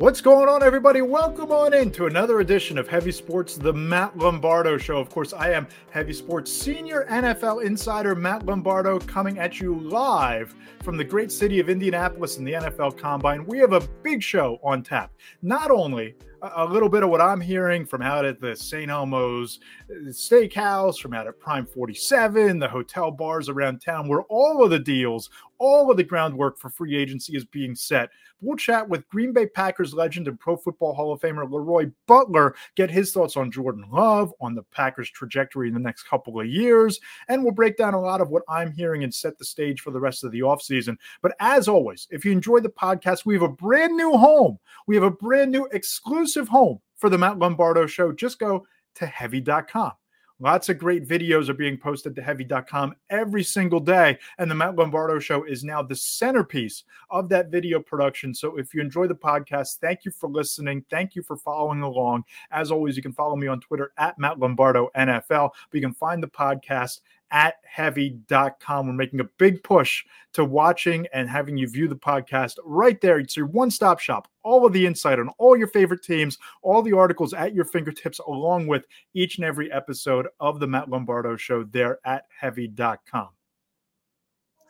What's going on, everybody? Welcome on in to another edition of Heavy Sports, the Matt Lombardo Show. Of course, I am Heavy Sports senior NFL insider Matt Lombardo, coming at you live from the great city of Indianapolis and the NFL combine. We have a big show on tap. Not only a little bit of what I'm hearing from out at the St. Elmo's Steakhouse, from out at Prime 47, the hotel bars around town, where all of the deals, all of the groundwork for free agency is being set. We'll chat with Green Bay Packers legend and Pro Football Hall of Famer Leroy Butler, get his thoughts on Jordan Love, on the Packers' trajectory in the next couple of years, and we'll break down a lot of what I'm hearing and set the stage for the rest of the offseason. But as always, if you enjoy the podcast, we have a brand new home. We have a brand new exclusive home for the Matt Lombardo Show. Just go to Heavy.com. Lots of great videos are being posted to Heavy.com every single day, and the Matt Lombardo Show is now the centerpiece of that video production. So if you enjoy the podcast, thank you for listening. Thank you for following along. As always, you can follow me on Twitter at Matt Lombardo NFL, but you can find the podcast at Heavy.com. We're making a big push to watching and having you view the podcast right there. It's your one-stop shop. All of the insight on all your favorite teams, all the articles at your fingertips, along with each and every episode of the Matt Lombardo Show there at Heavy.com.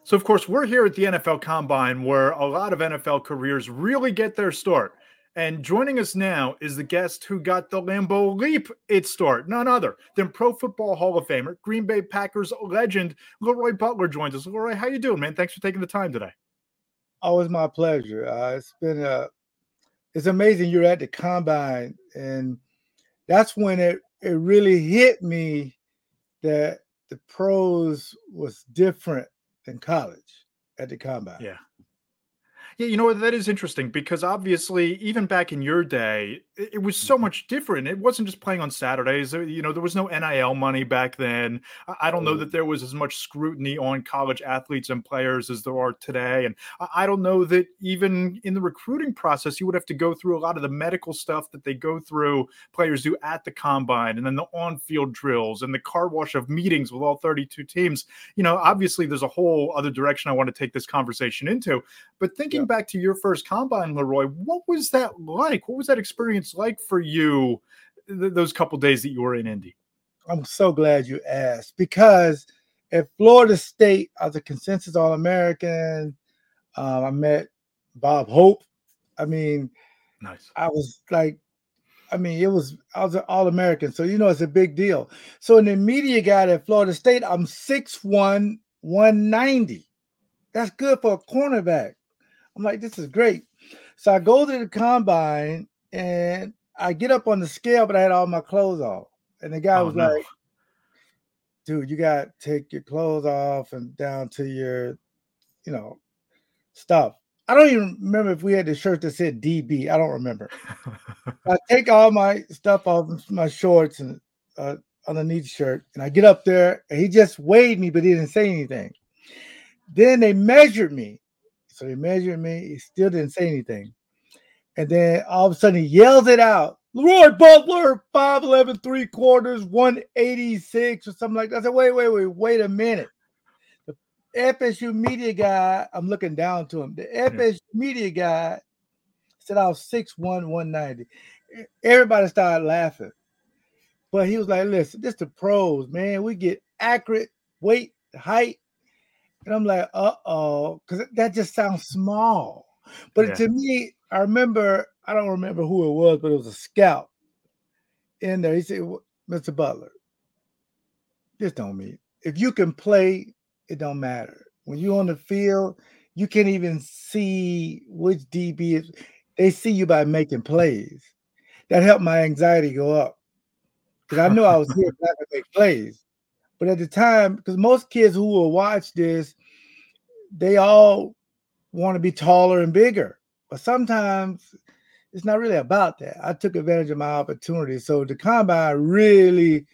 So, of course, we're here at the NFL Combine, where a lot of NFL careers really get their start. And joining us now is the guest who got the Lambeau Leap its start, none other than Pro Football Hall of Famer, Green Bay Packers legend, Leroy Butler joins us. Leroy, how you doing, man? Thanks for taking the time today. Always my pleasure. It's amazing you're at the Combine, and that's when it really hit me that the pros was different than college at the Combine. Yeah. Yeah, you know what? That is interesting, because obviously, even back in your day, it was so much different. It wasn't just playing on Saturdays. You know, there was no NIL money back then. I don't know that there was as much scrutiny on college athletes and players as there are today. And I don't know that even in the recruiting process, you would have to go through a lot of the medical stuff that they go through, players do at the Combine, and then the on-field drills and the car wash of meetings with all 32 teams. You know, obviously, there's a whole other direction I want to take this conversation into. But thinking back to your first Combine, Leroy, what was that like? What was that experience like for you those couple days that you were in Indy? I'm so glad you asked, because at Florida State, I was a consensus All-American. I met Bob Hope. I mean, nice. I was an All-American, so, you know, it's a big deal. So in the media guide at Florida State, I'm 6'1", 190. That's good for a cornerback. I'm like, this is great. So I go to the Combine, and I get up on the scale, but I had all my clothes off. And the guy was like, dude, you got to take your clothes off and down to your, you know, stuff. I don't even remember if we had the shirt that said DB. I don't remember. I take all my stuff off, my shorts and underneath the shirt, and I get up there, and he just weighed me, but he didn't say anything. Then they measured me. So they measured me. He still didn't say anything. And then all of a sudden he yells it out. Leroy Butler, 5'11", 3/4, 186 or something like that. I said, wait a minute. The FSU media guy, I'm looking down to him. The FSU media guy said I was 6'1", 190. Everybody started laughing. But he was like, listen, this is the pros, man. We get accurate weight, height. And I'm like, uh-oh, because that just sounds small. But to me, I don't remember who it was, but it was a scout in there. He said, Mr. Butler, this don't mean. If you can play, it don't matter. When you're on the field, you can't even see which DB is. They see you by making plays. That helped my anxiety go up, because I knew I was here to make plays. But at the time, because most kids who will watch this, they all want to be taller and bigger. But sometimes it's not really about that. I took advantage of my opportunity. So the Combine really,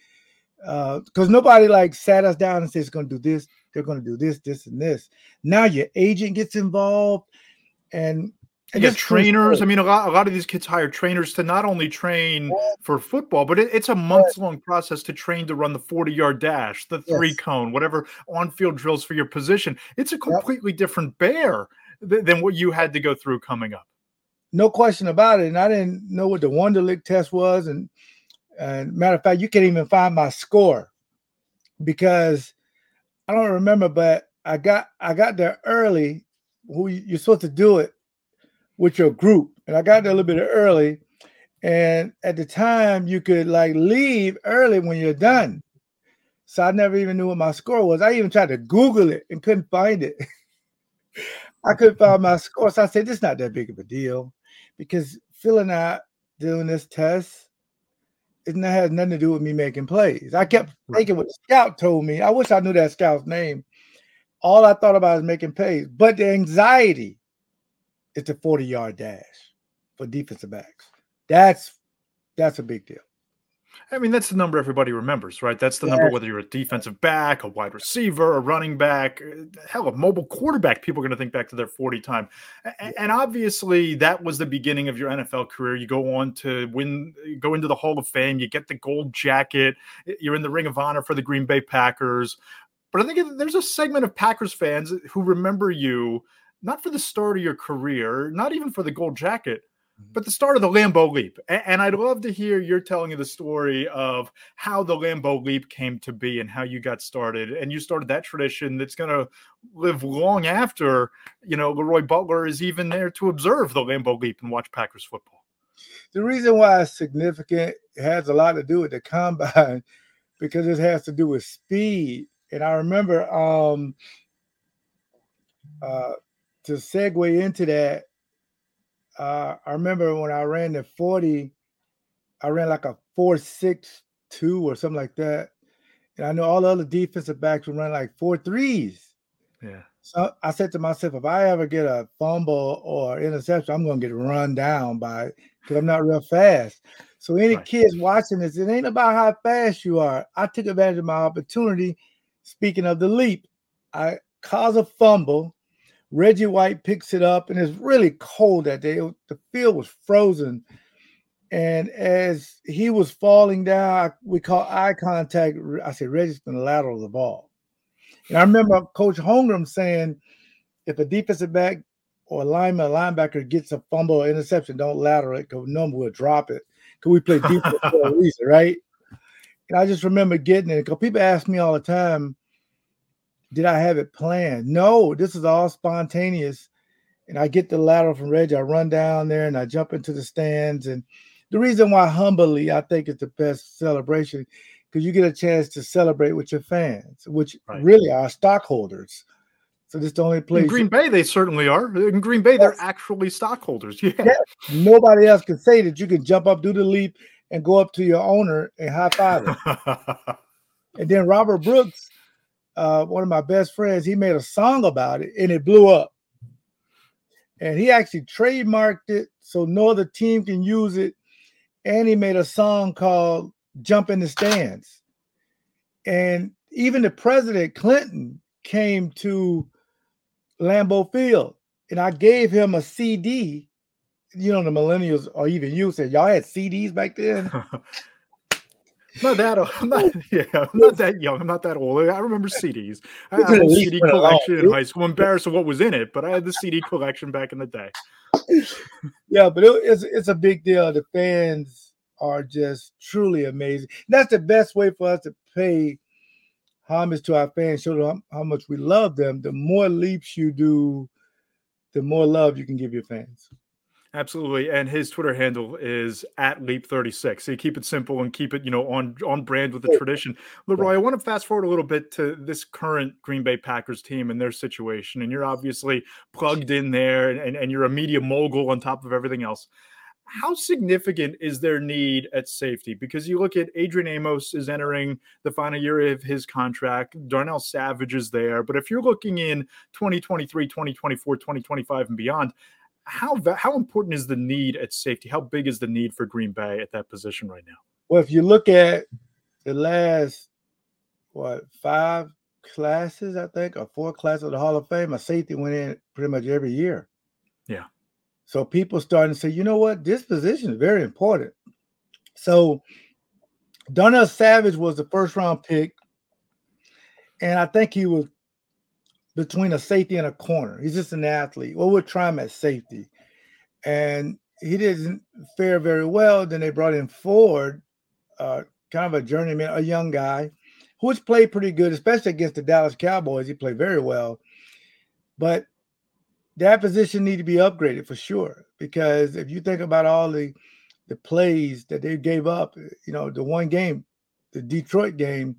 because nobody like sat us down and said it's going to do this. They're going to do this, this, and this. Now your agent gets involved, and you got trainers. I mean, a lot of these kids hire trainers to not only train for football, but it's a months-long process to train to run the 40-yard dash, the three-cone, whatever on-field drills for your position. It's a completely different bear than what you had to go through coming up. no question about it. And I didn't know what the Wonderlic test was. And matter of fact, you can't even find my score because I don't remember, but I got there early. You're supposed to do it with your group. And I got there a little bit early. And at the time, you could like leave early when you're done. So I never even knew what my score was. I even tried to Google it and couldn't find it. I couldn't find my score. So I said, this is not that big of a deal because filling out doing this test, it has nothing to do with me making plays. I kept thinking what the scout told me. I wish I knew that scout's name. All I thought about was making plays. But the anxiety is the 40-yard dash for defensive backs. That's a big deal. I mean, that's the number everybody remembers, right? That's the number, whether you're a defensive back, a wide receiver, a running back, hell, a mobile quarterback. People are going to think back to their 40 time. And obviously that was the beginning of your NFL career. You go on to win, go into the Hall of Fame, you get the gold jacket, you're in the Ring of Honor for the Green Bay Packers. But I think there's a segment of Packers fans who remember you, not for the start of your career, not even for the gold jacket, but the start of the Lambeau Leap. And I'd love to hear your telling of the story of how the Lambeau Leap came to be and how you got started. And you started that tradition that's going to live long after, you know, Leroy Butler is even there to observe the Lambeau Leap and watch Packers football. The reason why it's significant has a lot to do with the combine because it has to do with speed. And I remember to segue into that, I remember when I ran the 40, I ran like a 4.62 or something like that. And I know all the other defensive backs would run like 4.3s. Yeah. So I said to myself, if I ever get a fumble or interception, I'm going to get run down by because I'm not real fast. So any kids watching this, it ain't about how fast you are. I took advantage of my opportunity. Speaking of the leap, I caused a fumble. Reggie White picks it up, and it's really cold that day. The field was frozen. And as he was falling down, we caught eye contact. I said, Reggie's going to lateral the ball. And I remember Coach Holmgren saying, if a defensive back or lineman, linebacker gets a fumble or interception, don't lateral it because no one will drop it because we play defense for a reason, right? And I just remember getting it because people ask me all the time, did I have it planned? No, this is all spontaneous. And I get the lateral from Reggie. I run down there and I jump into the stands. And the reason why humbly I think it's the best celebration because you get a chance to celebrate with your fans, which really are stockholders. So this is the only place. In Green Bay, they certainly are. In Green Bay, they're actually stockholders. Yeah. Nobody else can say that you can jump up, do the leap, and go up to your owner and high five him. And then Robert Brooks, one of my best friends, he made a song about it, and it blew up. And he actually trademarked it so no other team can use it. And he made a song called Jump in the Stands. And even the president, Clinton, came to Lambeau Field, and I gave him a CD. You know, the millennials, or even you, said, y'all had CDs back then? I'm not that young. I'm not that old. I remember CDs. I had a CD collection in high school. I'm embarrassed of what was in it, but I had the CD collection back in the day. Yeah, but it's a big deal. The fans are just truly amazing. That's the best way for us to pay homage to our fans, show them how much we love them. The more leaps you do, the more love you can give your fans. Absolutely. And his Twitter handle is @Leap36. So you keep it simple and keep it, you know, on brand with the tradition. Leroy, I want to fast forward a little bit to this current Green Bay Packers team and their situation. And you're obviously plugged in there and you're a media mogul on top of everything else. How significant is their need at safety? Because you look at Adrian Amos is entering the final year of his contract. Darnell Savage is there. But if you're looking in 2023, 2024, 2025 and beyond, how important is the need at safety? How big is the need for Green Bay at that position right now? Well, if you look at the last, 5 classes, I think, or 4 classes of the Hall of Fame, my safety went in pretty much every year. Yeah. So people starting to say, you know what? This position is very important. So Darnell Savage was the first-round pick, and I think he was between a safety and a corner. He's just an athlete. Well, we'll try him at safety. And he didn't fare very well. Then they brought in Ford, kind of a journeyman, a young guy, who's played pretty good, especially against the Dallas Cowboys. He played very well. But that position needs to be upgraded for sure, because if you think about all the plays that they gave up, you know, the one game, the Detroit game,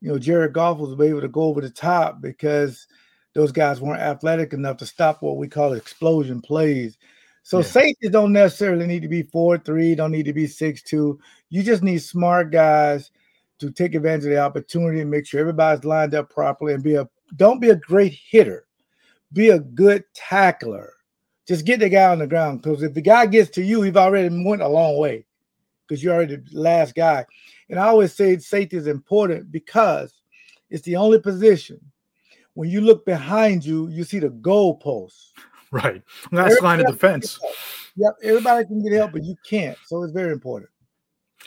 you know, Jared Goff was able to go over the top because those guys weren't athletic enough to stop what we call explosion plays. So safeties don't necessarily need to be 4'3", don't need to be 6'2". You just need smart guys to take advantage of the opportunity and make sure everybody's lined up properly, and don't be a great hitter. Be a good tackler. Just get the guy on the ground, because if the guy gets to you, he's already went a long way because you're already the last guy. And I always say safety is important because it's the only position. When you look behind you, you see the goalposts. Right. Last line of defense. Yep. Everybody can get help, but you can't. So it's very important.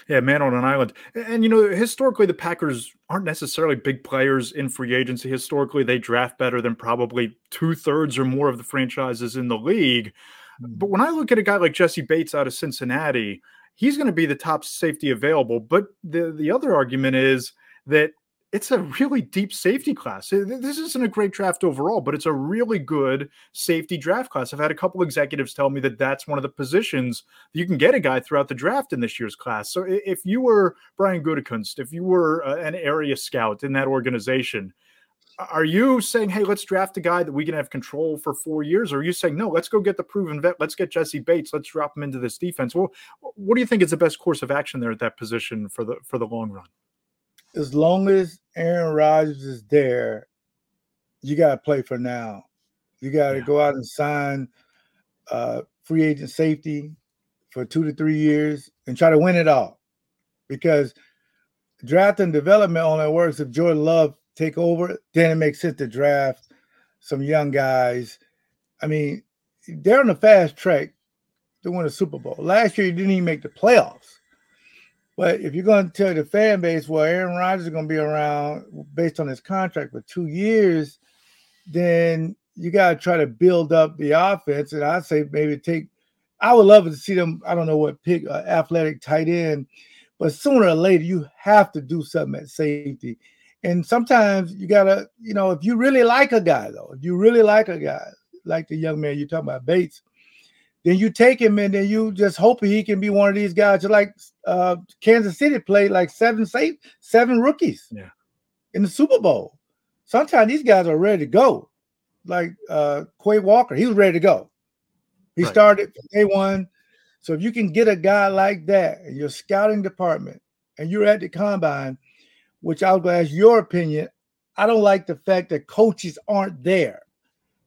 Yeah, man on an island. And, you know, historically, the Packers aren't necessarily big players in free agency. Historically, they draft better than probably 2/3 or more of the franchises in the league. But when I look at a guy like Jesse Bates out of Cincinnati, he's going to be the top safety available. But the other argument is that it's a really deep safety class. This isn't a great draft overall, but it's a really good safety draft class. I've had a couple executives tell me that that's one of the positions that you can get a guy throughout the draft in this year's class. So if you were Brian Gutekunst, if you were an area scout in that organization, are you saying, hey, let's draft a guy that we can have control for 4 years? Or are you saying, no, let's go get the proven vet. Let's get Jesse Bates. Let's drop him into this defense. Well, what do you think is the best course of action there at that position for the long run? As long as Aaron Rodgers is there, you got to play for now. You got to go out and sign free agent safety for 2 to 3 years and try to win it all, because draft and development only works if Jordan Love take over. Then it makes sense to draft some young guys. I mean, they're on the fast track to win a Super Bowl. Last year, you didn't even make the playoffs. But if you're going to tell the fan base, well, Aaron Rodgers is going to be around based on his contract for 2 years, then you got to try to build up the offense. And I'd say maybe I would love to see them, I don't know what pick, athletic tight end. But sooner or later, you have to do something at safety. And sometimes you got to, you know, if you really like a guy, though, if you really like a guy, like the young man you're talking about, Bates, then you take him and then you just hope he can be one of these guys. Just like Kansas City played like seven rookies in the Super Bowl. Sometimes these guys are ready to go. Like Quay Walker, he was ready to go. He started day one. So if you can get a guy like that in your scouting department and you're at the combine, which I'll ask your opinion, I don't like the fact that coaches aren't there.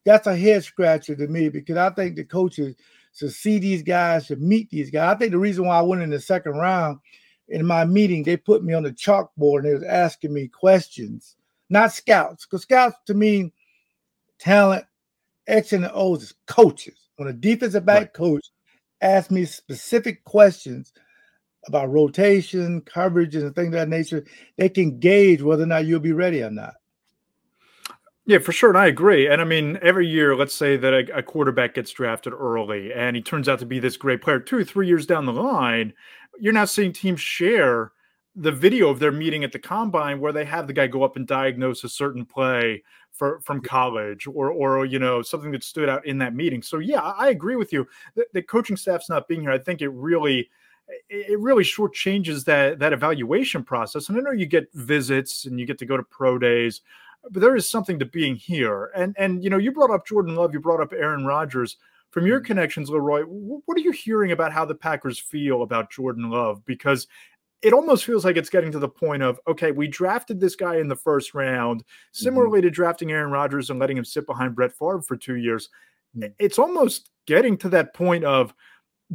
That's a head scratcher to me, because I think the coaches – to see these guys, to meet these guys. I think the reason why I went in the second round, in my meeting, they put me on the chalkboard and they was asking me questions, not scouts. Because scouts, to me, talent, X and O's is coaches. When a defensive back coach asked me specific questions about rotation, coverage, and things of that nature, they can gauge whether or not you'll be ready or not. Yeah, for sure. And I agree. And I mean, every year, let's say that a quarterback gets drafted early and he turns out to be this great player. 2 or 3 years down the line, you're now seeing teams share the video of their meeting at the combine where they have the guy go up and diagnose a certain play from college or you know, something that stood out in that meeting. So, yeah, I agree with you. The coaching staff's not being here, I think it really shortchanges that evaluation process. And I know you get visits and you get to go to pro days, but there is something to being here. And you know, you brought up Jordan Love, you brought up Aaron Rodgers. From your connections, Leroy, what are you hearing about how the Packers feel about Jordan Love? Because it almost feels like it's getting to the point of, okay, we drafted this guy in the first round, similarly to drafting Aaron Rodgers and letting him sit behind Brett Favre for 2 years. It's almost getting to that point of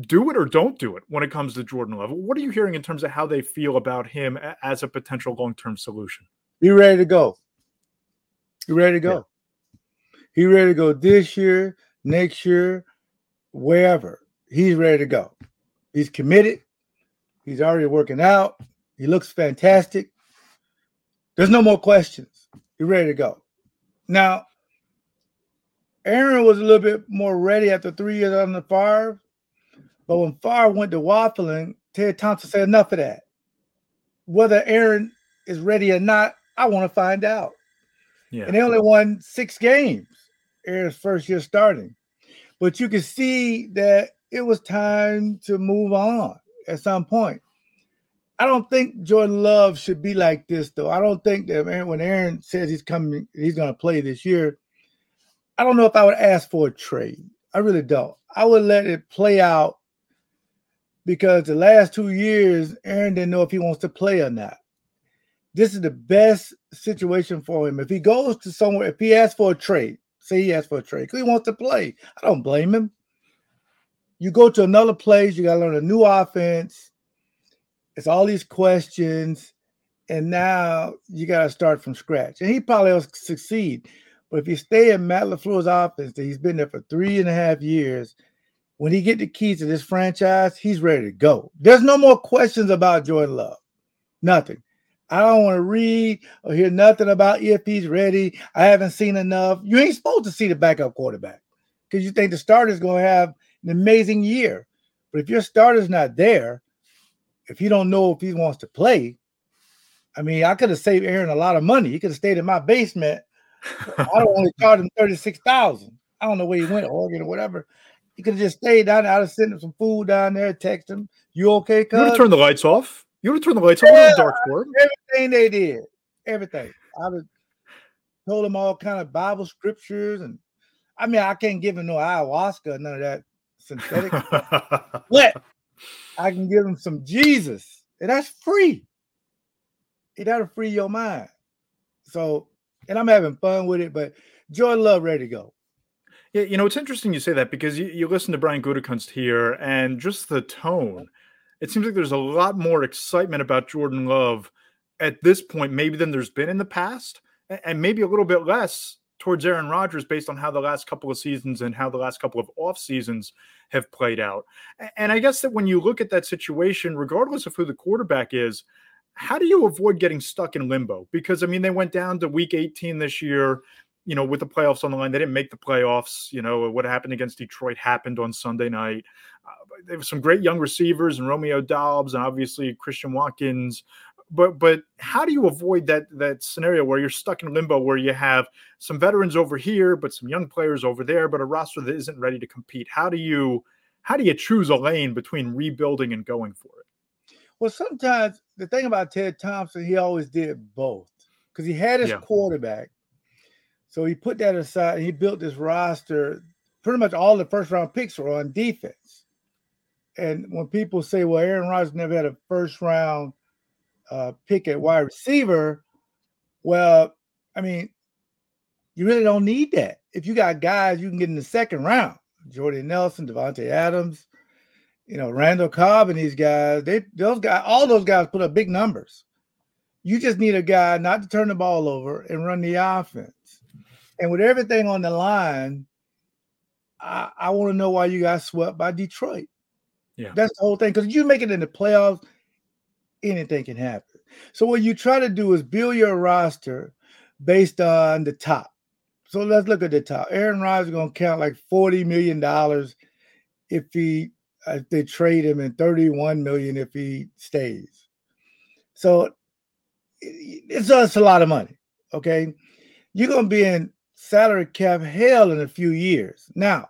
do it or don't do it when it comes to Jordan Love. What are you hearing in terms of how they feel about him as a potential long-term solution? Be ready to go. He ready to go. He ready to go this year, next year, wherever. He's ready to go. He's committed. He's already working out. He looks fantastic. There's no more questions. He's ready to go. Now, Aaron was a little bit more ready after 3 years on the Favre, But when Favre went to waffling, Ted Thompson said, enough of that. Whether Aaron is ready or not, I want to find out. Yeah. And they only won 6 games, Aaron's first year starting. But you could see that it was time to move on at some point. I don't think Jordan Love should be like this, though. I don't think that when Aaron says he's coming, he's going to play this year, I don't know if I would ask for a trade. I really don't. I would let it play out because the last 2 years, Aaron didn't know if he wants to play or not. This is the best situation for him. If he goes to somewhere, if he asks for a trade, say he asks for a trade because he wants to play, I don't blame him. You go to another place, you got to learn a new offense. It's all these questions, and now you got to start from scratch. And he probably will succeed. But if you stay in Matt LaFleur's office, that he's been there for 3.5 years, when he get the keys to this franchise, he's ready to go. There's no more questions about Jordan Love. Nothing. I don't want to read or hear nothing about if he's ready. I haven't seen enough. You ain't supposed to see the backup quarterback because you think the starter's going to have an amazing year. But if your starter's not there, if you don't know if he wants to play, I mean, I could have saved Aaron a lot of money. He could have stayed in my basement. I don't want to charge him $36,000. I don't know where he went, Oregon or whatever. He could have just stayed down there. I'd have sent him some food down there, text him, you okay, cuz? You would have turned the lights off. You would have turned the lights off on the dark board. Everything they did. Everything. I would have told him all kind of Bible scriptures. And I mean, I can't give him no ayahuasca, none of that synthetic. But I can give him some Jesus, and that's free. It ought to free your mind. So, and I'm having fun with it, but Jordan Love ready to go. Yeah, you know, it's interesting you say that because you listen to Brian Gutekunst here, and just the tone, it seems like there's a lot more excitement about Jordan Love at this point, maybe than there's been in the past, and maybe a little bit less towards Aaron Rodgers based on how the last couple of seasons and how the last couple of off seasons have played out. And I guess that when you look at that situation, regardless of who the quarterback is, how do you avoid getting stuck in limbo? Because, I mean, they went down to week 18 this year, you know, with the playoffs on the line. They didn't make the playoffs. You know, what happened against Detroit happened on Sunday night. There were some great young receivers and Romeo Doubs and obviously Christian Watkins. But how do you avoid that scenario where you're stuck in limbo, where you have some veterans over here, but some young players over there, but a roster that isn't ready to compete? How do you choose a lane between rebuilding and going for it? Well, sometimes the thing about Ted Thompson, he always did both because he had his quarterback. So he put that aside and he built this roster. Pretty much all the first round picks were on defense. And when people say, well, Aaron Rodgers never had a first round pick at wide receiver, well, I mean, you really don't need that. If you got guys you can get in the second round, Jordy Nelson, Devontae Adams, you know, Randall Cobb and these guys, all those guys put up big numbers. You just need a guy not to turn the ball over and run the offense. And with everything on the line, I want to know why you got swept by Detroit. Yeah, that's the whole thing. Because you make it in the playoffs, anything can happen. So what you try to do is build your roster based on the top. So let's look at the top. Aaron Rodgers is going to count like $40 million if they trade him and $31 million if he stays. So it's a lot of money, okay? You're going to be in salary cap hell in a few years. Now,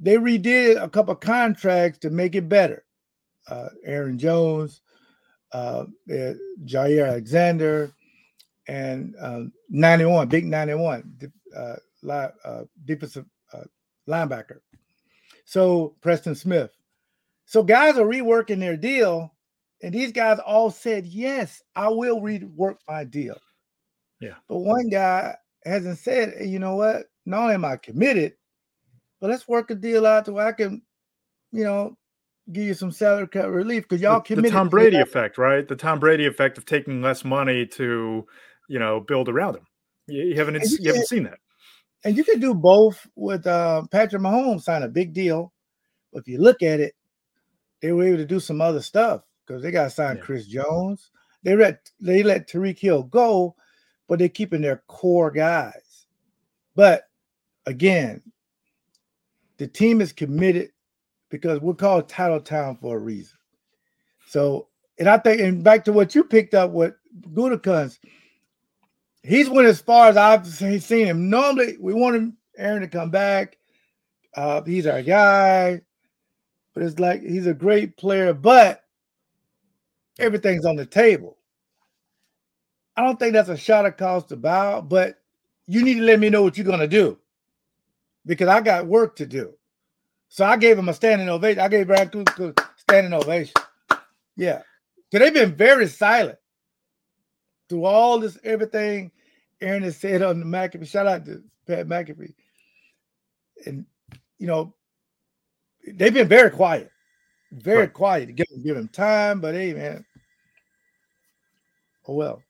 they redid a couple of contracts to make it better. Aaron Jones, Jair Alexander, and 91, big 91, defensive linebacker. So Preston Smith. So guys are reworking their deal, and these guys all said, yes, I will rework my deal. Yeah. But one guy hasn't said, hey, you know what? Not only am I committed, but let's work a deal out to where I can, you know, give you some salary cut relief because y'all committed. The Tom Brady effect, right? The Tom Brady effect of taking less money to, you know, build around him. You haven't seen that. And you can do both with Patrick Mahomes signed a big deal. But if you look at it, they were able to do some other stuff because they got signed Chris Jones. They let Tyreek Hill go, but they're keeping their core guys. But again, the team is committed because we're called Title Town for a reason. So, and I think, and back to what you picked up with Gutekunst, he's went as far as I've seen him. Normally, we want him, Aaron, to come back. He's our guy. But it's like he's a great player, but everything's on the table. I don't think that's a shot across the bow, but you need to let me know what you're going to do because I got work to do. So I gave him a standing ovation. I gave Brian Gutekunst a standing ovation. Yeah. So they've been very silent through all this, everything Aaron has said on the McAfee. Shout out to Pat McAfee. And, you know, they've been very quiet. Very quiet to give him time, but hey, man. Oh, well.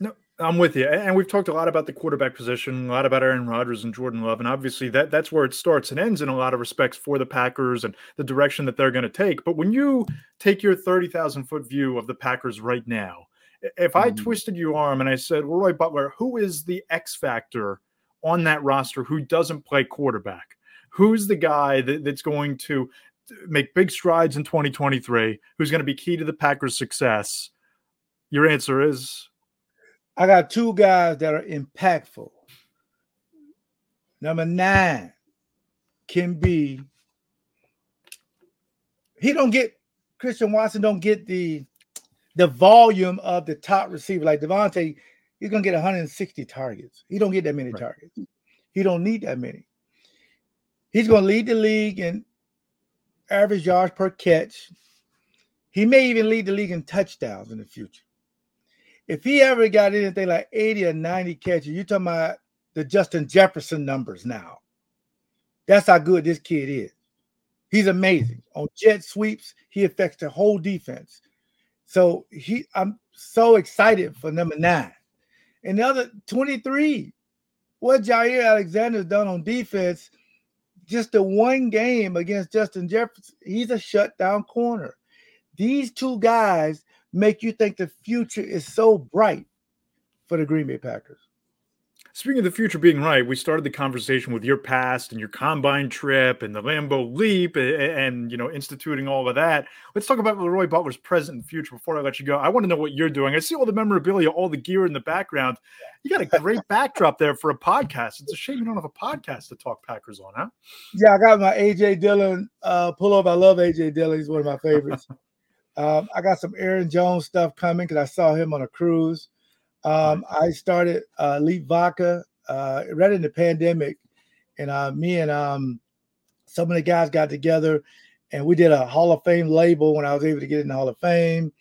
No, I'm with you. And we've talked a lot about the quarterback position, a lot about Aaron Rodgers and Jordan Love, and obviously that's where it starts and ends in a lot of respects for the Packers and the direction that they're going to take. But when you take your 30,000-foot view of the Packers right now, if I twisted your arm and I said, Leroy Butler, who is the X factor on that roster who doesn't play quarterback? Who's the guy that's going to make big strides in 2023, who's going to be key to the Packers' success? Your answer is? I got two guys that are impactful. Number 9 can be, Christian Watson don't get the volume of the top receiver. Like Devontae, he's going to get 160 targets. He don't get that many targets. He don't need that many. He's going to lead the league in average yards per catch. He may even lead the league in touchdowns in the future. If he ever got anything like 80 or 90 catches, you're talking about the Justin Jefferson numbers now. That's how good this kid is. He's amazing. On jet sweeps, he affects the whole defense. So I'm so excited for number 9. And the other 23, what Jair Alexander's done on defense, just the one game against Justin Jefferson, he's a shutdown corner. These two guys make you think the future is so bright for the Green Bay Packers. Speaking of the future being right, we started the conversation with your past and your combine trip and the Lambeau Leap and you know, instituting all of that. Let's talk about Leroy Butler's present and future before I let you go. I want to know what you're doing. I see all the memorabilia, all the gear in the background. You got a great backdrop there for a podcast. It's a shame you don't have a podcast to talk Packers on, huh? Yeah, I got my A.J. Dillon pullover. I love A.J. Dillon. He's one of my favorites. I got some Aaron Jones stuff coming because I saw him on a cruise. I started Leap Vodka right in the pandemic, and me and some of the guys got together, and we did a Hall of Fame label when I was able to get in the Hall of Fame.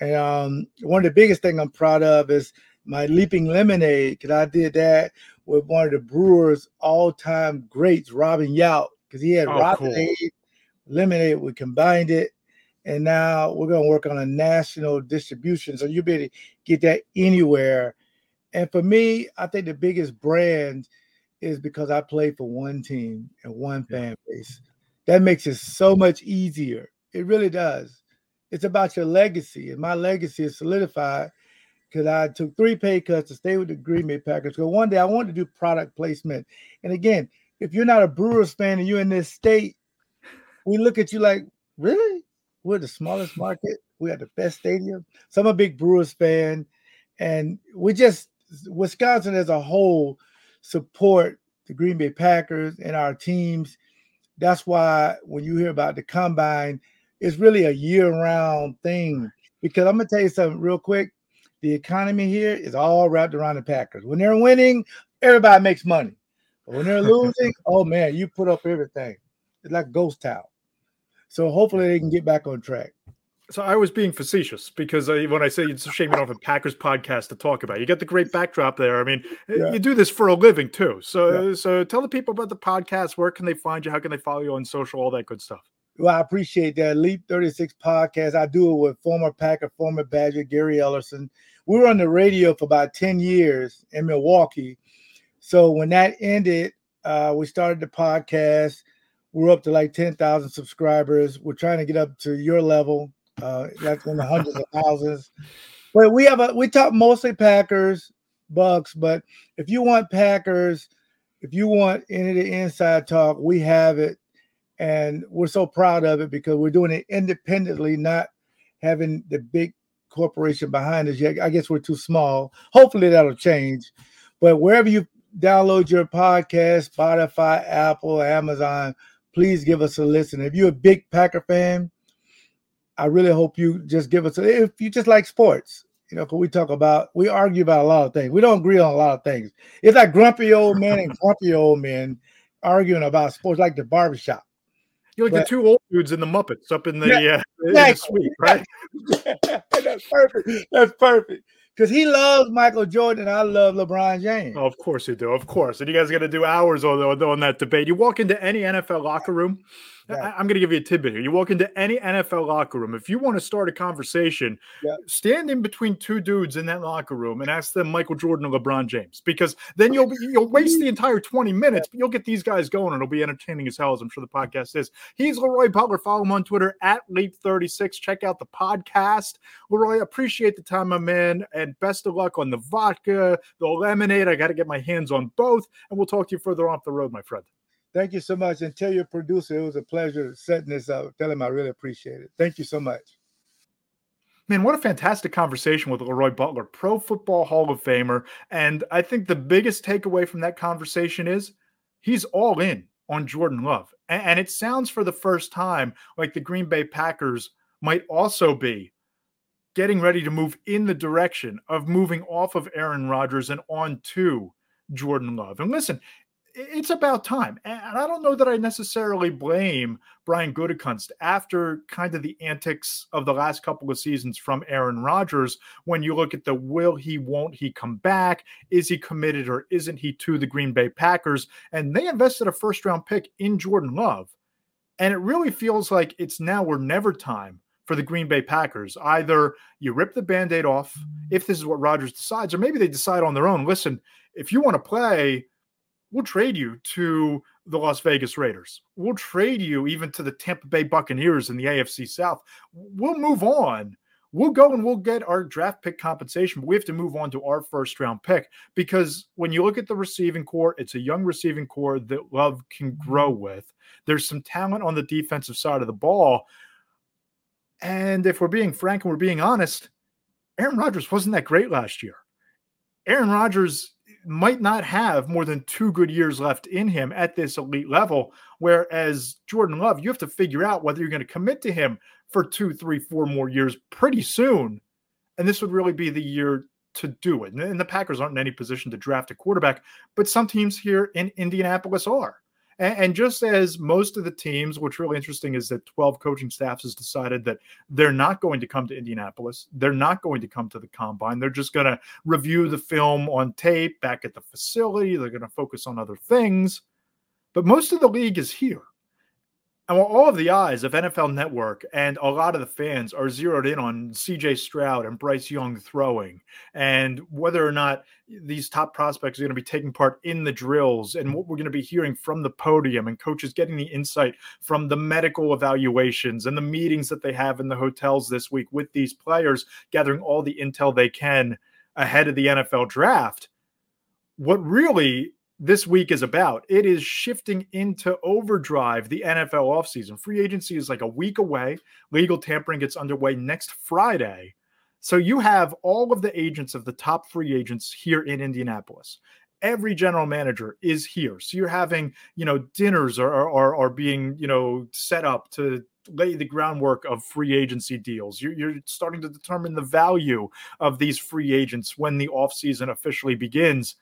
And one of the biggest things I'm proud of is my Leaping Lemonade, because I did that with one of the Brewers' all-time greats, Robin Yount, because he had lemonade. We combined it. And now we're going to work on a national distribution. So you'll be able to get that anywhere. And for me, I think the biggest brand is because I play for one team and one fan base. That makes it so much easier. It really does. It's about your legacy. And my legacy is solidified because I took 3 pay cuts to stay with the Green Bay Packers. Because one day I wanted to do product placement. And again, if you're not a Brewers fan and you're in this state, we look at you like, really? We're the smallest market. We have the best stadium. So I'm a big Brewers fan. And Wisconsin as a whole support the Green Bay Packers and our teams. That's why when you hear about the combine, it's really a year-round thing. Because I'm going to tell you something real quick. The economy here is all wrapped around the Packers. When they're winning, everybody makes money. But when they're losing, oh, man, you put up everything. It's like ghost town. So hopefully they can get back on track. So I was being facetious because when I say it's a shame you don't have a Packers podcast to talk about, you got the great backdrop there. I mean, you do this for a living too. So so tell the people about the podcast. Where can they find you? How can they follow you on social? All that good stuff. Well, I appreciate that. Leap 36 podcast. I do it with former Packer, former Badger, Gary Ellerson. We were on the radio for about 10 years in Milwaukee. So when that ended, we started the podcast. We're up to like 10,000 subscribers. We're trying to get up to your level. That's in the hundreds of thousands. But we talk mostly Packers, Bucks. But if you want Packers, if you want any of the inside talk, we have it. And we're so proud of it because we're doing it independently, not having the big corporation behind us yet. I guess we're too small. Hopefully that'll change. But wherever you download your podcast, Spotify, Apple, Amazon, please give us a listen. If you're a big Packer fan, I really hope you just give us a, if you just like sports, you know, because we argue about a lot of things. We don't agree on a lot of things. It's like grumpy old men and grumpy old men arguing about sports, like the barbershop. You're like the two old dudes in the Muppets up in the, suite, right? That's perfect. That's perfect. Because he loves Michael Jordan and I love LeBron James. Oh, of course you do. Of course. And you guys are going to do hours on that debate. You walk into any NFL locker room. Yeah. I'm going to give you a tidbit here. You walk into any NFL locker room. If you want to start a conversation, stand in between two dudes in that locker room and ask them Michael Jordan or LeBron James, because then you'll waste the entire 20 minutes, but you'll get these guys going and it'll be entertaining as hell, as I'm sure the podcast is. He's Leroy Butler. Follow him on Twitter at Leap36. Check out the podcast. Leroy, appreciate the time, my man, and best of luck on the vodka, the lemonade. I got to get my hands on both, and we'll talk to you further off the road, my friend. Thank you so much. And tell your producer it was a pleasure setting this up. Tell him I really appreciate it. Thank you so much. Man, what a fantastic conversation with Leroy Butler, Pro Football Hall of Famer. And I think the biggest takeaway from that conversation is he's all in on Jordan Love. And it sounds for the first time like the Green Bay Packers might also be getting ready to move in the direction of moving off of Aaron Rodgers and on to Jordan Love. And listen, it's about time. And I don't know that I necessarily blame Brian Gutekunst after kind of the antics of the last couple of seasons from Aaron Rodgers. When you look at the will he, won't he come back? Is he committed or isn't he to the Green Bay Packers? And they invested a first round pick in Jordan Love. And it really feels like it's now or never time for the Green Bay Packers. Either you rip the Band-Aid off, if this is what Rodgers decides, or maybe they decide on their own, listen, if you want to play, we'll trade you to the Las Vegas Raiders. We'll trade you even to the Tampa Bay Buccaneers in the AFC South. We'll move on. We'll go and we'll get our draft pick compensation, but we have to move on to our first round pick, because when you look at the receiving core, it's a young receiving core that Love can grow with. There's some talent on the defensive side of the ball. And if we're being frank and we're being honest, Aaron Rodgers wasn't that great last year. Aaron Rodgers might not have more than two good years left in him at this elite level, whereas Jordan Love, you have to figure out whether you're going to commit to him for 2, 3, 4 more years pretty soon, and this would really be the year to do it. And the Packers aren't in any position to draft a quarterback, but some teams here in Indianapolis are. And just as most of the teams, what's really interesting is that 12 coaching staffs has decided that they're not going to come to Indianapolis. They're not going to come to the combine. They're just going to review the film on tape back at the facility. They're going to focus on other things. But most of the league is here. And while all of the eyes of NFL Network and a lot of the fans are zeroed in on CJ Stroud and Bryce Young throwing and whether or not these top prospects are going to be taking part in the drills and what we're going to be hearing from the podium and coaches getting the insight from the medical evaluations and the meetings that they have in the hotels this week with these players, gathering all the intel they can ahead of the NFL draft. What really this week is about, it is shifting into overdrive, the NFL offseason. Free agency is like a week away. Legal tampering gets underway next Friday. So you have all of the agents of the top free agents here in Indianapolis. Every general manager is here. So you're having, dinners are being, set up to lay the groundwork of free agency deals. You're starting to determine the value of these free agents when the offseason officially begins.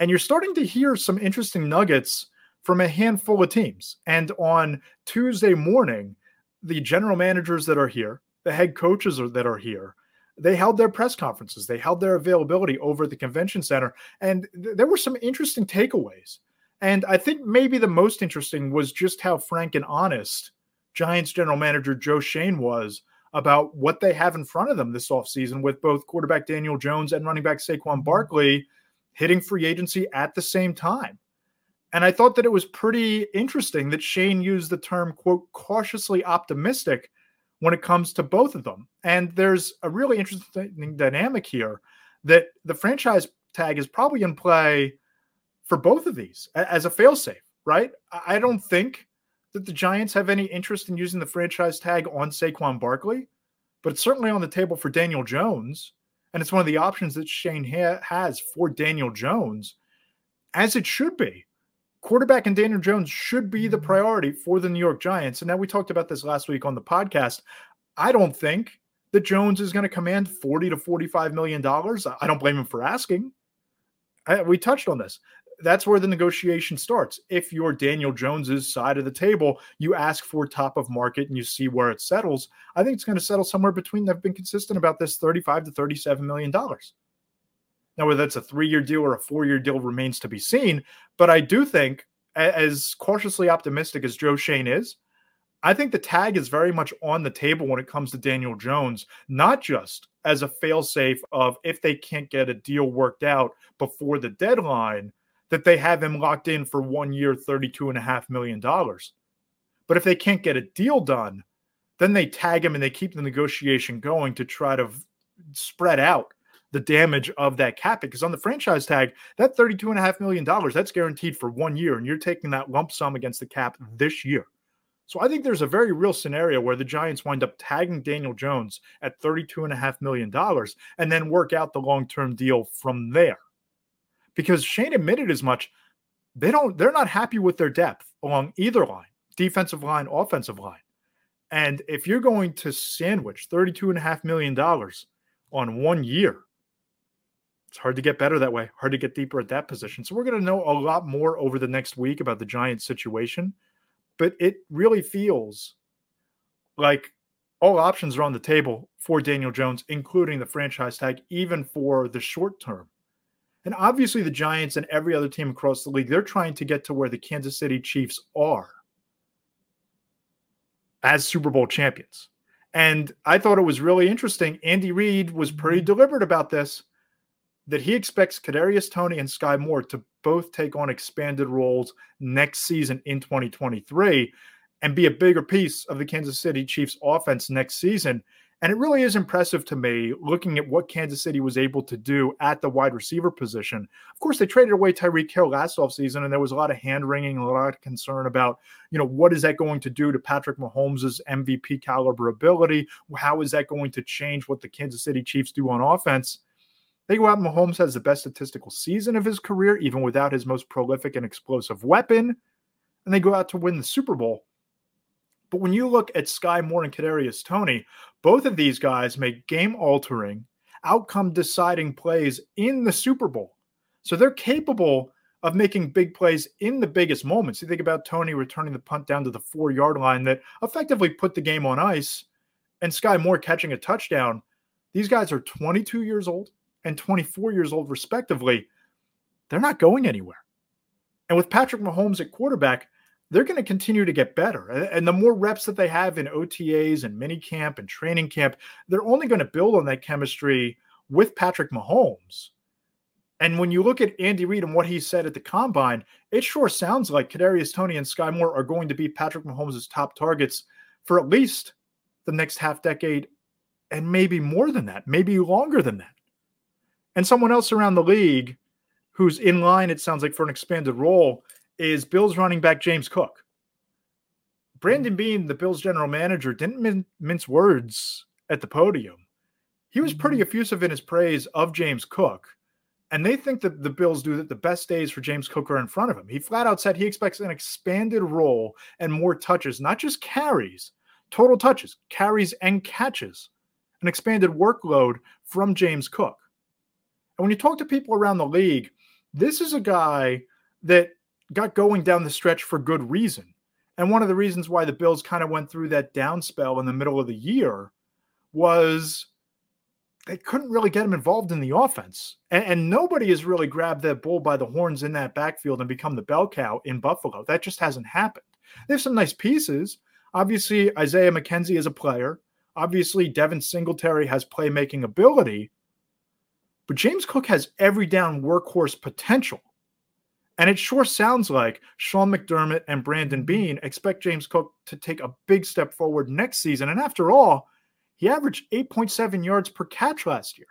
And you're starting to hear some interesting nuggets from a handful of teams. And on Tuesday morning, the general managers that are here, the head coaches that are here, they held their press conferences. They held their availability over at the convention center. And there were some interesting takeaways. And I think maybe the most interesting was just how frank and honest Giants general manager Joe Schoen was about what they have in front of them this offseason with both quarterback Daniel Jones and running back Saquon Barkley hitting free agency at the same time. And I thought that it was pretty interesting that Schoen used the term, quote, cautiously optimistic when it comes to both of them. And there's a really interesting dynamic here that the franchise tag is probably in play for both of these as a failsafe, right? I don't think that the Giants have any interest in using the franchise tag on Saquon Barkley, but it's certainly on the table for Daniel Jones, and it's one of the options that Shane has for Daniel Jones, as it should be. Quarterback and Daniel Jones should be the priority for the New York Giants, and now we talked about this last week on the podcast. I don't think that Jones is going to command $40 to $45 million. I don't blame him for asking. We touched on this. That's where the negotiation starts. If you're Daniel Jones's side of the table, you ask for top of market and you see where it settles. I think it's going to settle somewhere between, I've been consistent about this, $35 to $37 million. Now, whether that's a 3-year deal or a 4-year deal remains to be seen. But I do think, as cautiously optimistic as Joe Schoen is, I think the tag is very much on the table when it comes to Daniel Jones, not just as a fail-safe of if they can't get a deal worked out before the deadline, that they have him locked in for 1 year, $32.5 million. But if they can't get a deal done, then they tag him and they keep the negotiation going to try to spread out the damage of that cap. Because on the franchise tag, that $32.5 million, that's guaranteed for 1 year, and you're taking that lump sum against the cap this year. So I think there's a very real scenario where the Giants wind up tagging Daniel Jones at $32.5 million and then work out the long-term deal from there. Because Shane admitted as much, they're not happy with their depth along either line, defensive line, offensive line. And if you're going to sandwich $32.5 million on 1 year, it's hard to get better that way, hard to get deeper at that position. So we're going to know a lot more over the next week about the Giants situation. But it really feels like all options are on the table for Daniel Jones, including the franchise tag, even for the short term. And obviously the Giants and every other team across the league, they're trying to get to where the Kansas City Chiefs are as Super Bowl champions. And I thought it was really interesting. Andy Reid was pretty deliberate about this, that he expects Kadarius Toney and Sky Moore to both take on expanded roles next season in 2023 and be a bigger piece of the Kansas City Chiefs offense next season. And it really is impressive to me looking at what Kansas City was able to do at the wide receiver position. Of course, they traded away Tyreek Hill last offseason, and there was a lot of hand-wringing, a lot of concern about, what is that going to do to Patrick Mahomes' MVP caliber ability? How is that going to change what the Kansas City Chiefs do on offense? They go out, Mahomes has the best statistical season of his career, even without his most prolific and explosive weapon, and they go out to win the Super Bowl. But when you look at Sky Moore and Kadarius Toney, both of these guys make game-altering, outcome-deciding plays in the Super Bowl. So they're capable of making big plays in the biggest moments. You think about Toney returning the punt down to the 4-yard line that effectively put the game on ice, and Sky Moore catching a touchdown. These guys are 22 years old and 24 years old, respectively. They're not going anywhere. And with Patrick Mahomes at quarterback, they're going to continue to get better. And the more reps that they have in OTAs and minicamp and training camp, they're only going to build on that chemistry with Patrick Mahomes. And when you look at Andy Reid and what he said at the Combine, it sure sounds like Kadarius Toney and Sky Moore are going to be Patrick Mahomes' top targets for at least the next half decade, and maybe more than that, maybe longer than that. And someone else around the league who's in line, it sounds like, for an expanded role is Bills running back James Cook. Brandon Beane, the Bills general manager, didn't mince words at the podium. He was pretty effusive in his praise of James Cook, and they think that the Bills do that the best days for James Cook are in front of him. He flat out said he expects an expanded role and more touches, not just carries, total touches, carries and catches, an expanded workload from James Cook. And when you talk to people around the league, this is a guy that got going down the stretch for good reason. And one of the reasons why the Bills kind of went through that down spell in the middle of the year was they couldn't really get him involved in the offense. And nobody has really grabbed that bull by the horns in that backfield and become the bell cow in Buffalo. That just hasn't happened. They have some nice pieces. Obviously, Isaiah McKenzie is a player. Obviously, Devin Singletary has playmaking ability. But James Cook has every down workhorse potential. And it sure sounds like Sean McDermott and Brandon Beane expect James Cook to take a big step forward next season. And after all, he averaged 8.7 yards per catch last year.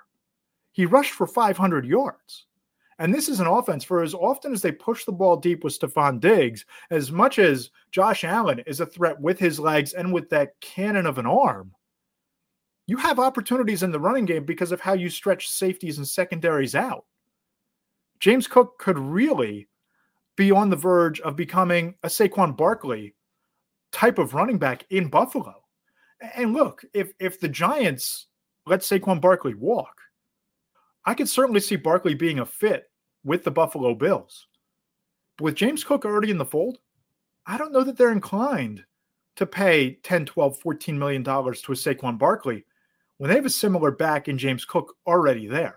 He rushed for 500 yards. And this is an offense, for as often as they push the ball deep with Stephon Diggs, as much as Josh Allen is a threat with his legs and with that cannon of an arm, you have opportunities in the running game because of how you stretch safeties and secondaries out. James Cook could really be on the verge of becoming a Saquon Barkley type of running back in Buffalo. And look, if the Giants let Saquon Barkley walk, I could certainly see Barkley being a fit with the Buffalo Bills. But with James Cook already in the fold, I don't know that they're inclined to pay $10, $12, $14 million to a Saquon Barkley when they have a similar back in James Cook already there.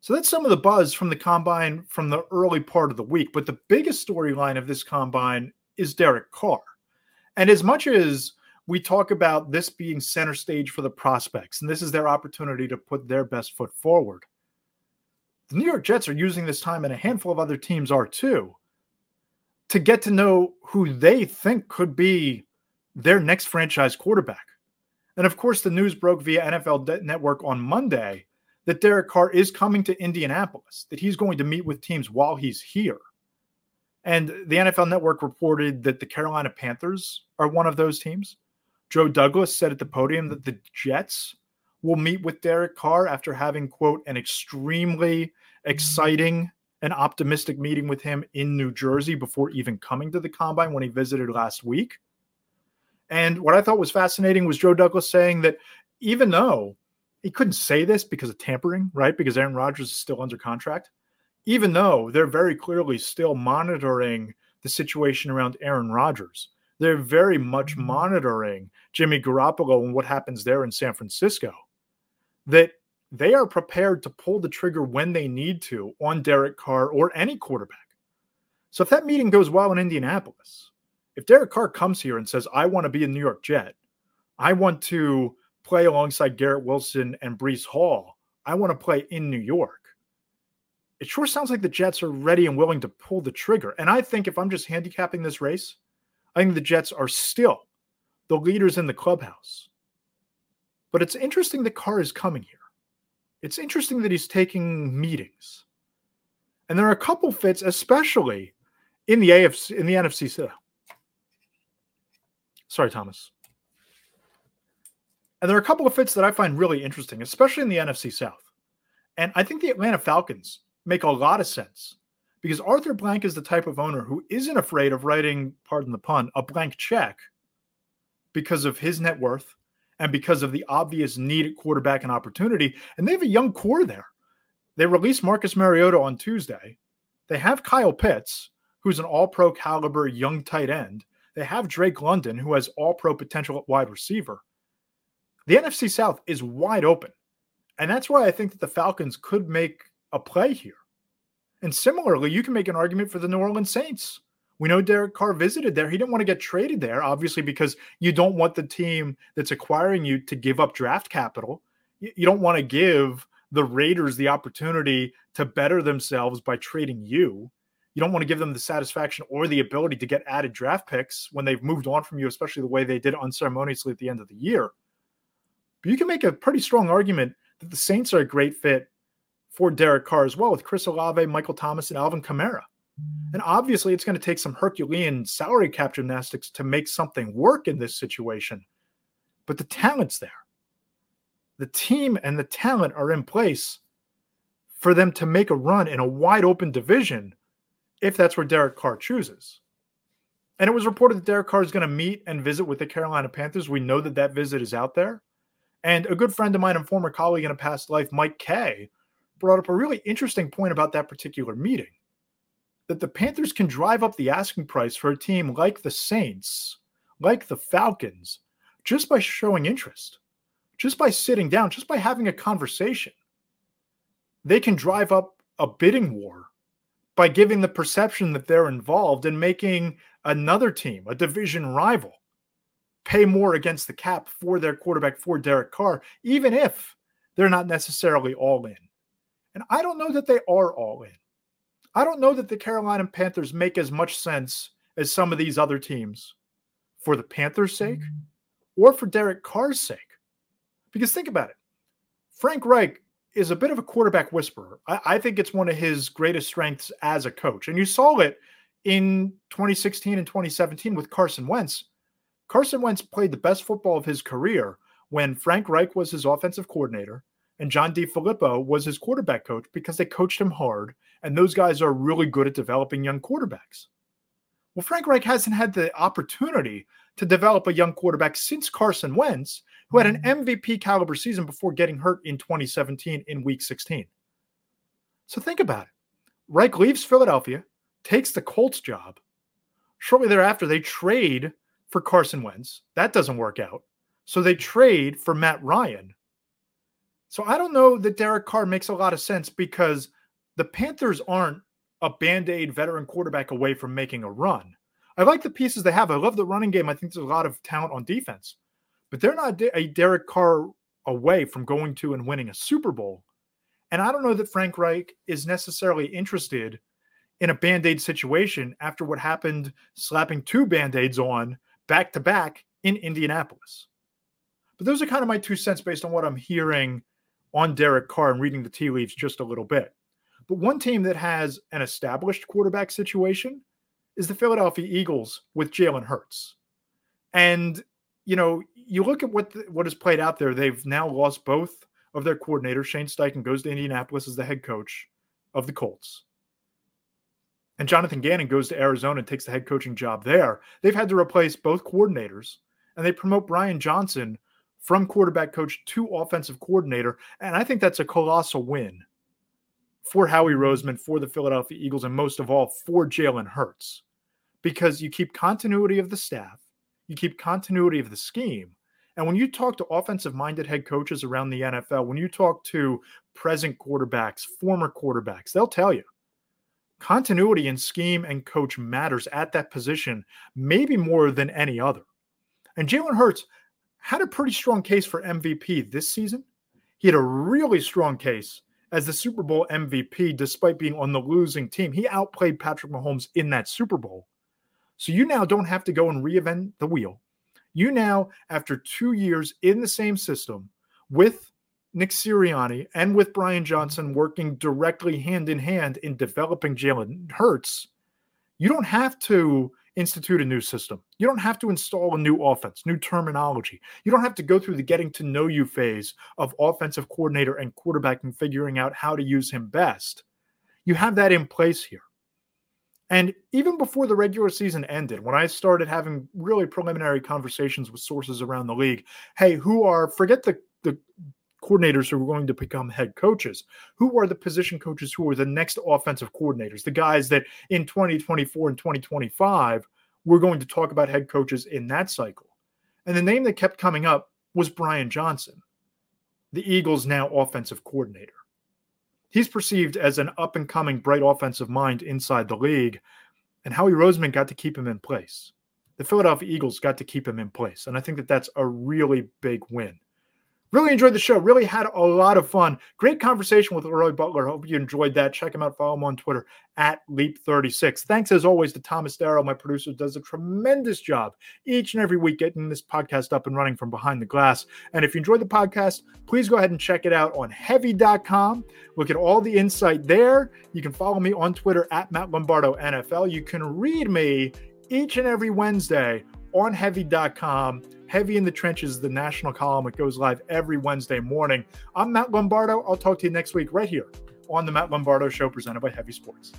So that's some of the buzz from the combine from the early part of the week. But the biggest storyline of this combine is Derek Carr. And as much as we talk about this being center stage for the prospects, and this is their opportunity to put their best foot forward, the New York Jets are using this time, and a handful of other teams are too, to get to know who they think could be their next franchise quarterback. And of course, the news broke via NFL Network on Monday that Derek Carr is coming to Indianapolis, that he's going to meet with teams while he's here. And the NFL Network reported that the Carolina Panthers are one of those teams. Joe Douglas said at the podium that the Jets will meet with Derek Carr after having, quote, an extremely exciting and optimistic meeting with him in New Jersey before even coming to the combine when he visited last week. And what I thought was fascinating was Joe Douglas saying that even though he couldn't say this because of tampering, right, because Aaron Rodgers is still under contract, even though they're very clearly still monitoring the situation around Aaron Rodgers, they're very much monitoring Jimmy Garoppolo and what happens there in San Francisco, that they are prepared to pull the trigger when they need to on Derek Carr or any quarterback. So if that meeting goes well in Indianapolis, if Derek Carr comes here and says, I want to be a New York Jet, I want to play alongside Garrett Wilson and Breece Hall, I want to play in New York, it sure sounds like the Jets are ready and willing to pull the trigger. And I think if I'm just handicapping this race, I think the Jets are still the leaders in the clubhouse. But it's interesting that Carr is coming here. It's interesting that he's taking meetings. And there are a couple fits, especially in the AFC, in the NFC. Sorry, Thomas. And there are a couple of fits that I find really interesting, especially in the NFC South. And I think the Atlanta Falcons make a lot of sense, because Arthur Blank is the type of owner who isn't afraid of writing, pardon the pun, a blank check because of his net worth and because of the obvious need at quarterback and opportunity. And they have a young core there. They released Marcus Mariota on Tuesday. They have Kyle Pitts, who's an all-pro caliber young tight end. They have Drake London, who has all-pro potential at wide receiver. The NFC South is wide open. And that's why I think that the Falcons could make a play here. And similarly, you can make an argument for the New Orleans Saints. We know Derek Carr visited there. He didn't want to get traded there, obviously, because you don't want the team that's acquiring you to give up draft capital. You don't want to give the Raiders the opportunity to better themselves by trading you. You don't want to give them the satisfaction or the ability to get added draft picks when they've moved on from you, especially the way they did unceremoniously at the end of the year. But you can make a pretty strong argument that the Saints are a great fit for Derek Carr as well, with Chris Olave, Michael Thomas, and Alvin Kamara. And obviously it's going to take some Herculean salary cap gymnastics to make something work in this situation. But the talent's there. The team and the talent are in place for them to make a run in a wide open division if that's where Derek Carr chooses. And it was reported that Derek Carr is going to meet and visit with the Carolina Panthers. We know that that visit is out there. And a good friend of mine and former colleague in a past life, Mike Kay, brought up a really interesting point about that particular meeting, that the Panthers can drive up the asking price for a team like the Saints, like the Falcons, just by showing interest, just by sitting down, just by having a conversation. They can drive up a bidding war by giving the perception that they're involved in making another team, a division rival, pay more against the cap for their quarterback, for Derek Carr, even if they're not necessarily all in. And I don't know that they are all in. I don't know that the Carolina Panthers make as much sense as some of these other teams for the Panthers' sake or for Derek Carr's sake. Because think about it. Frank Reich is a bit of a quarterback whisperer. I think it's one of his greatest strengths as a coach. And you saw it in 2016 and 2017 with Carson Wentz. Carson Wentz played the best football of his career when Frank Reich was his offensive coordinator and John DeFilippo was his quarterback coach, because they coached him hard. And those guys are really good at developing young quarterbacks. Well, Frank Reich hasn't had the opportunity to develop a young quarterback since Carson Wentz, who had an MVP caliber season before getting hurt in 2017 in week 16. So think about it. Reich leaves Philadelphia, takes the Colts job. Shortly thereafter, they trade for Carson Wentz. That doesn't work out. So they trade for Matt Ryan. So I don't know that Derek Carr makes a lot of sense, because the Panthers aren't a Band-Aid veteran quarterback away from making a run. I like the pieces they have. I love the running game. I think there's a lot of talent on defense. But they're not a Derek Carr away from going to and winning a Super Bowl. And I don't know that Frank Reich is necessarily interested in a Band-Aid situation after what happened, slapping two Band-Aids on back-to-back in Indianapolis. But those are kind of my 2 cents based on what I'm hearing on Derek Carr and reading the tea leaves just a little bit. But one team that has an established quarterback situation is the Philadelphia Eagles with Jalen Hurts. And, you know, you look at what has played out there. They've now lost both of their coordinators. Shane Steichen goes to Indianapolis as the head coach of the Colts. And Jonathan Gannon goes to Arizona and takes the head coaching job there. They've had to replace both coordinators, and they promote Brian Johnson from quarterback coach to offensive coordinator. And I think that's a colossal win for Howie Roseman, for the Philadelphia Eagles, and most of all for Jalen Hurts, because you keep continuity of the staff, you keep continuity of the scheme. And when you talk to offensive-minded head coaches around the NFL, when you talk to present quarterbacks, former quarterbacks, they'll tell you continuity in scheme and coach matters at that position, maybe more than any other. And Jalen Hurts had a pretty strong case for MVP this season. He had a really strong case as the Super Bowl MVP, despite being on the losing team. He outplayed Patrick Mahomes in that Super Bowl. So you now don't have to go and reinvent the wheel. You now, after 2 years in the same system with Nick Sirianni and with Brian Johnson working directly hand in hand in developing Jalen Hurts, you don't have to institute a new system. You don't have to install a new offense, new terminology. You don't have to go through the getting to know you phase of offensive coordinator and quarterback and figuring out how to use him best. You have that in place here. And even before the regular season ended, when I started having really preliminary conversations with sources around the league, hey, who are, forget the coordinators who are going to become head coaches, who are the position coaches who are the next offensive coordinators, the guys that in 2024 and 2025, we're going to talk about head coaches in that cycle. And the name that kept coming up was Brian Johnson, the Eagles' now offensive coordinator. He's perceived as an up-and-coming bright offensive mind inside the league, and Howie Roseman got to keep him in place. The Philadelphia Eagles got to keep him in place, and I think that that's a really big win. Really enjoyed the show. Really had a lot of fun. Great conversation with Leroy Butler. Hope you enjoyed that. Check him out. Follow him on Twitter at Leap36. Thanks, as always, to Thomas Darrow, my producer, does a tremendous job each and every week getting this podcast up and running from behind the glass. And if you enjoyed the podcast, please go ahead and check it out on Heavy.com. Look at all the insight there. You can follow me on Twitter at Matt Lombardo NFL. You can read me each and every Wednesday on Heavy.com. Heavy in the Trenches, the national column. It goes live every Wednesday morning. I'm Matt Lombardo. I'll talk to you next week right here on The Matt Lombardo Show, presented by Heavy Sports.